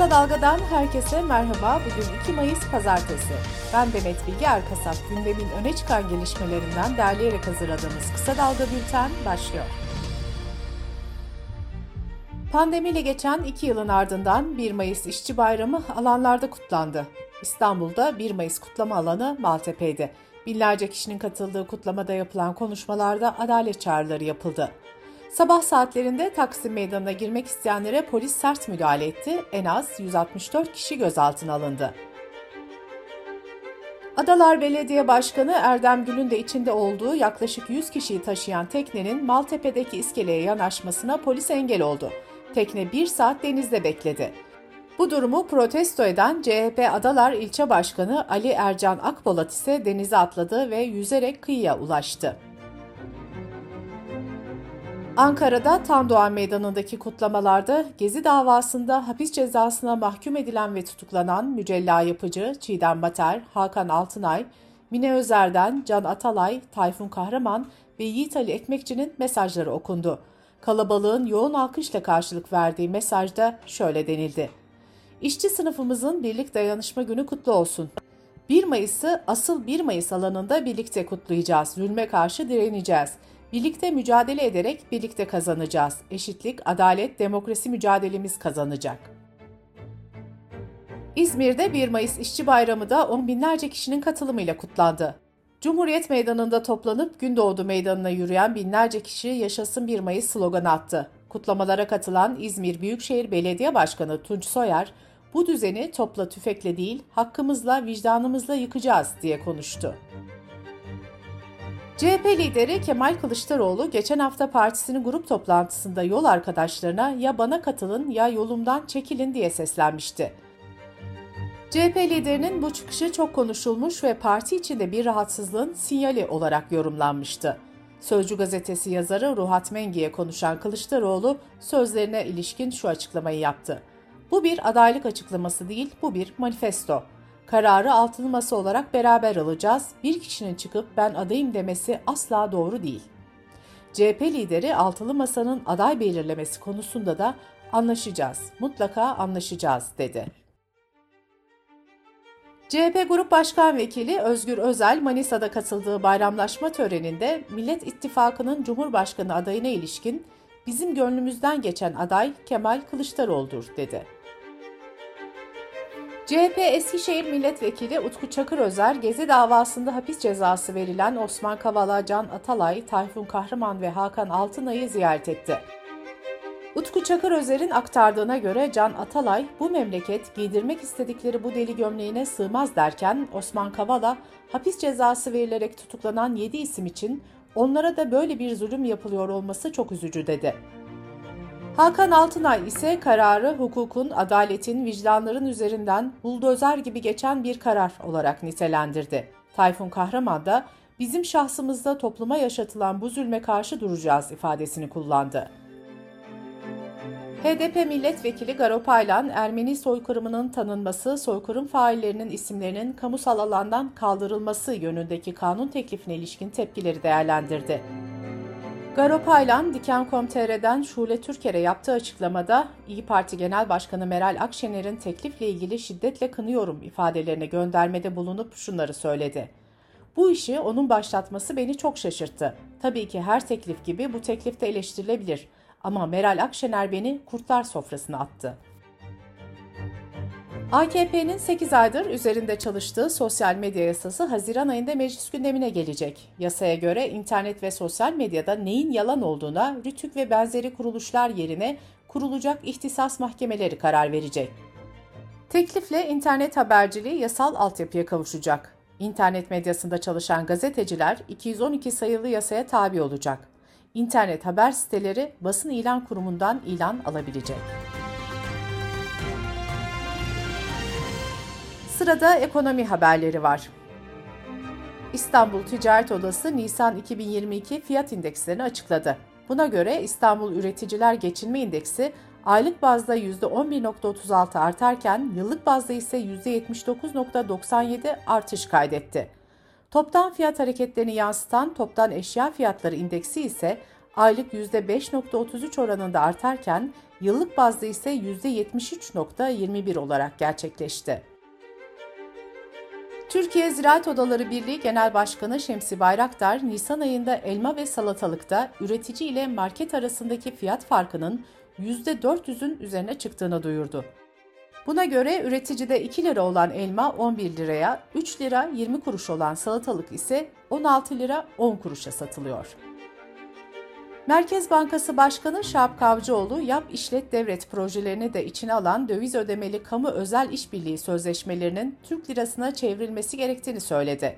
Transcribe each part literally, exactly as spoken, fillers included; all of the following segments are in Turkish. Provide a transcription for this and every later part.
Kısa Dalga'dan herkese merhaba. Bugün iki Mayıs Pazartesi. Ben Demet Bilge Erkasak. Gündemin öne çıkan gelişmelerinden derleyerek hazırladığımız Kısa Dalga Bülten başlıyor. Pandemiyle geçen iki yılın ardından bir Mayıs İşçi Bayramı alanlarda kutlandı. İstanbul'da bir Mayıs kutlama alanı Maltepe'ydi. Binlerce kişinin katıldığı kutlamada yapılan konuşmalarda adalet çağrıları yapıldı. Sabah saatlerinde Taksim Meydanı'na girmek isteyenlere polis sert müdahale etti. En az yüz altmış dört kişi gözaltına alındı. Adalar Belediye Başkanı Erdem Gül'ün de içinde olduğu yaklaşık yüz kişiyi taşıyan teknenin Maltepe'deki iskeleye yanaşmasına polis engel oldu. Tekne bir saat denizde bekledi. Bu durumu protesto eden C H P Adalar İlçe Başkanı Ali Ercan Akpolat ise denize atladı ve yüzerek kıyıya ulaştı. Ankara'da Tandoğan Meydanı'ndaki kutlamalarda Gezi davasında hapis cezasına mahkum edilen ve tutuklanan Mücella Yapıcı, Çiğdem Bater, Hakan Altınay, Mine Özer'den Can Atalay, Tayfun Kahraman ve Yiğit Ali Ekmekçi'nin mesajları okundu. Kalabalığın yoğun alkışla karşılık verdiği mesajda şöyle denildi: İşçi sınıfımızın Birlik Dayanışma Günü kutlu olsun. bir Mayıs'ı asıl bir Mayıs alanında birlikte kutlayacağız, zulme karşı direneceğiz. Birlikte mücadele ederek birlikte kazanacağız. Eşitlik, adalet, demokrasi mücadelemiz kazanacak. İzmir'de bir Mayıs İşçi Bayramı da on binlerce kişinin katılımıyla kutlandı. Cumhuriyet Meydanı'nda toplanıp Gündoğdu Meydanı'na yürüyen binlerce kişi "Yaşasın bir Mayıs" sloganı attı. Kutlamalara katılan İzmir Büyükşehir Belediye Başkanı Tunç Soyer, "Bu düzeni topla tüfekle değil, hakkımızla, vicdanımızla yıkacağız" diye konuştu. C H P lideri Kemal Kılıçdaroğlu geçen hafta partisinin grup toplantısında yol arkadaşlarına "ya bana katılın ya yolumdan çekilin" diye seslenmişti. C H P liderinin bu çıkışı çok konuşulmuş ve parti içinde bir rahatsızlığın sinyali olarak yorumlanmıştı. Sözcü gazetesi yazarı Ruhat Mengi'ye konuşan Kılıçdaroğlu sözlerine ilişkin şu açıklamayı yaptı: "Bu bir adaylık açıklaması değil, bu bir manifesto. Kararı altılı masa olarak beraber alacağız. Bir kişinin çıkıp ben adayım demesi asla doğru değil." C H P lideri altılı masanın aday belirlemesi konusunda da "anlaşacağız, mutlaka anlaşacağız" dedi. C H P Grup Başkan Vekili Özgür Özel, Manisa'da katıldığı bayramlaşma töreninde Millet İttifakı'nın Cumhurbaşkanı adayına ilişkin "bizim gönlümüzden geçen aday Kemal Kılıçdaroğlu'dur" dedi. C H P Eskişehir Milletvekili Utku Çakırözer, Gezi davasında hapis cezası verilen Osman Kavala, Can Atalay, Tayfun Kahraman ve Hakan Altınay'ı ziyaret etti. Utku Çakırözer'in aktardığına göre Can Atalay, "bu memleket giydirmek istedikleri bu deli gömleğine sığmaz" derken Osman Kavala, "hapis cezası verilerek tutuklanan yedi isim için onlara da böyle bir zulüm yapılıyor olması çok üzücü" dedi. Hakan Altınay ise kararı hukukun, adaletin, vicdanların üzerinden buldozer gibi geçen bir karar olarak nitelendirdi. Tayfun Kahraman da "bizim şahsımızda topluma yaşatılan bu zulme karşı duracağız" ifadesini kullandı. H D P Milletvekili Garopaylan, "Ermeni soykırımının tanınması, soykırım faillerinin isimlerinin kamusal alandan kaldırılması" yönündeki kanun teklifine ilişkin tepkileri değerlendirdi. Garopaylan, Diken nokta com nokta t r'den Şule Türker'e yaptığı açıklamada İYİ Parti Genel Başkanı Meral Akşener'in teklifle ilgili "şiddetle kınıyorum" ifadelerine göndermede bulunup şunları söyledi: "Bu işi onun başlatması beni çok şaşırttı. Tabii ki her teklif gibi bu teklif de eleştirilebilir. Ama Meral Akşener beni kurtlar sofrasına attı." A K P'nin sekiz aydır üzerinde çalıştığı sosyal medya yasası Haziran ayında meclis gündemine gelecek. Yasaya göre internet ve sosyal medyada neyin yalan olduğuna RTÜK ve benzeri kuruluşlar yerine kurulacak ihtisas mahkemeleri karar verecek. Teklifle internet haberciliği yasal altyapıya kavuşacak. İnternet medyasında çalışan gazeteciler iki yüz on iki sayılı yasaya tabi olacak. İnternet haber siteleri Basın İlan Kurumu'ndan ilan alabilecek. Sırada ekonomi haberleri var. İstanbul Ticaret Odası Nisan iki bin yirmi iki fiyat indekslerini açıkladı. Buna göre İstanbul Üreticiler Geçinme İndeksi aylık bazda yüzde on bir virgül otuz altı artarken yıllık bazda ise yüzde yetmiş dokuz virgül doksan yedi artış kaydetti. Toptan fiyat hareketlerini yansıtan Toptan Eşya Fiyatları İndeksi ise aylık yüzde beş virgül otuz üç oranında artarken yıllık bazda ise yüzde yetmiş üç virgül yirmi bir olarak gerçekleşti. Türkiye Ziraat Odaları Birliği Genel Başkanı Şemsi Bayraktar, Nisan ayında elma ve salatalıkta üretici ile market arasındaki fiyat farkının yüzde dört yüz'ün üzerine çıktığını duyurdu. Buna göre üreticide iki lira olan elma on bir liraya, üç lira yirmi kuruş olan salatalık ise on altı lira on kuruşa satılıyor. Merkez Bankası Başkanı Şahap Kavcıoğlu, yap işlet devret projelerini de içine alan döviz ödemeli kamu-özel işbirliği sözleşmelerinin Türk lirasına çevrilmesi gerektiğini söyledi.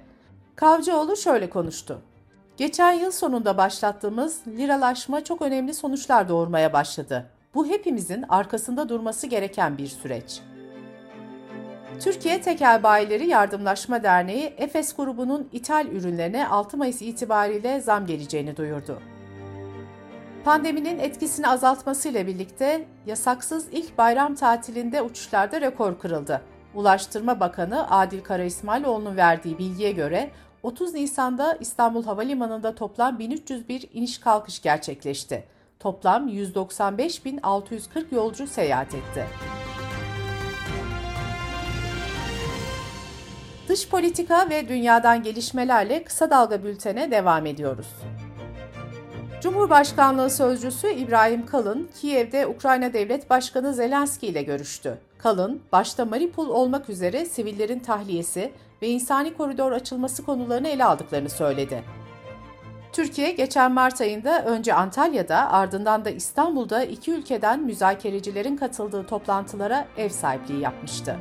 Kavcıoğlu şöyle konuştu. Geçen yıl sonunda başlattığımız liralaşma çok önemli sonuçlar doğurmaya başladı. Bu hepimizin arkasında durması gereken bir süreç. Türkiye Tekel Bayileri Yardımlaşma Derneği, Efes grubunun ithal ürünlerine altı Mayıs itibariyle zam geleceğini duyurdu. Pandeminin etkisini azaltmasıyla birlikte yasaksız ilk bayram tatilinde uçuşlarda rekor kırıldı. Ulaştırma Bakanı Adil Karaismailoğlu'nun verdiği bilgiye göre otuz Nisan'da İstanbul Havalimanı'nda toplam bin üç yüz bir iniş kalkış gerçekleşti. Toplam yüz doksan beş bin altı yüz kırk yolcu seyahat etti. Dış politika ve dünyadan gelişmelerle Kısa Dalga Bülten'e devam ediyoruz. Cumhurbaşkanlığı Sözcüsü İbrahim Kalın, Kiev'de Ukrayna Devlet Başkanı Zelenski ile görüştü. Kalın, başta Mariupol olmak üzere sivillerin tahliyesi ve insani koridor açılması konularını ele aldıklarını söyledi. Türkiye, geçen Mart ayında önce Antalya'da ardından da İstanbul'da iki ülkeden müzakerecilerin katıldığı toplantılara ev sahipliği yapmıştı.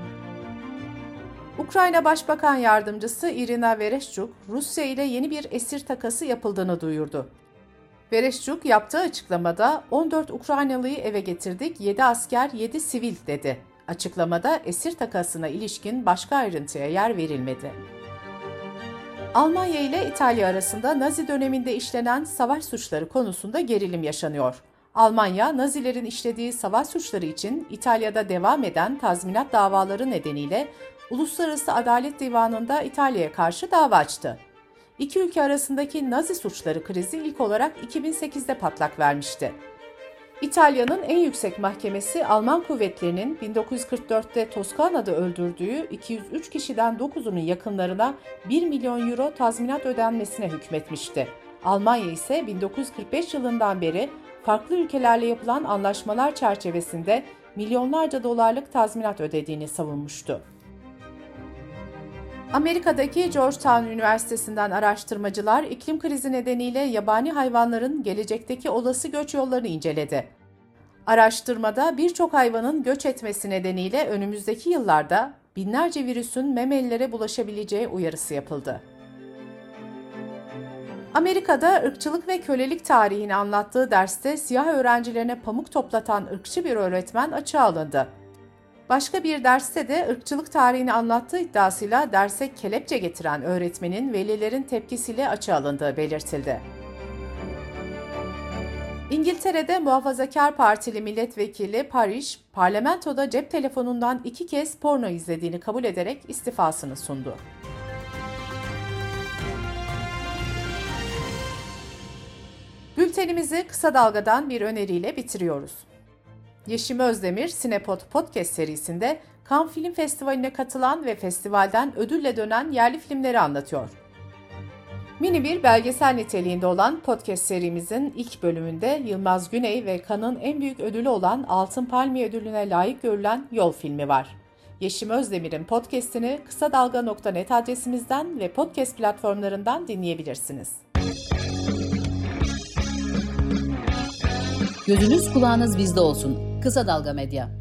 Ukrayna Başbakan Yardımcısı Irina Vereshchuk, Rusya ile yeni bir esir takası yapıldığını duyurdu. Vereshchuk yaptığı açıklamada on dört Ukraynalı'yı eve getirdik, yedi asker yedi sivil dedi. Açıklamada esir takasına ilişkin başka ayrıntıya yer verilmedi. Almanya ile İtalya arasında Nazi döneminde işlenen savaş suçları konusunda gerilim yaşanıyor. Almanya, Nazilerin işlediği savaş suçları için İtalya'da devam eden tazminat davaları nedeniyle Uluslararası Adalet Divanı'nda İtalya'ya karşı dava açtı. İki ülke arasındaki Nazi suçları krizi ilk olarak iki bin sekiz'de patlak vermişti. İtalya'nın en yüksek mahkemesi Alman kuvvetlerinin bin dokuz yüz kırk dört'te Toskana'da öldürdüğü iki yüz üç kişiden dokuzunun yakınlarına bir milyon euro tazminat ödenmesine hükmetmişti. Almanya ise bin dokuz yüz kırk beş yılından beri farklı ülkelerle yapılan anlaşmalar çerçevesinde milyonlarca dolarlık tazminat ödediğini savunmuştu. Amerika'daki Georgetown Üniversitesi'nden araştırmacılar iklim krizi nedeniyle yabani hayvanların gelecekteki olası göç yollarını inceledi. Araştırmada birçok hayvanın göç etmesi nedeniyle önümüzdeki yıllarda binlerce virüsün memelilere bulaşabileceği uyarısı yapıldı. Amerika'da ırkçılık ve kölelik tarihini anlattığı derste siyah öğrencilerine pamuk toplatan ırkçı bir öğretmen açığa alındı. Başka bir derste de ırkçılık tarihini anlattığı iddiasıyla derse kelepçe getiren öğretmenin velilerin tepkisiyle açığa alındığı belirtildi. İngiltere'de Muhafazakar Partili milletvekili Parish, parlamentoda cep telefonundan iki kez porno izlediğini kabul ederek istifasını sundu. Bültenimizi Kısa Dalga'dan bir öneriyle bitiriyoruz. Yeşim Özdemir, Sinepot Podcast serisinde Cannes Film Festivali'ne katılan ve festivalden ödülle dönen yerli filmleri anlatıyor. Mini bir belgesel niteliğinde olan podcast serimizin ilk bölümünde Yılmaz Güney ve Cannes'ın en büyük ödülü olan Altın Palmiye Ödülü'ne layık görülen Yol filmi var. Yeşim Özdemir'in podcast'ini kısadalga nokta net adresimizden ve podcast platformlarından dinleyebilirsiniz. Gözünüz kulağınız bizde olsun. Kısa Dalga Medya.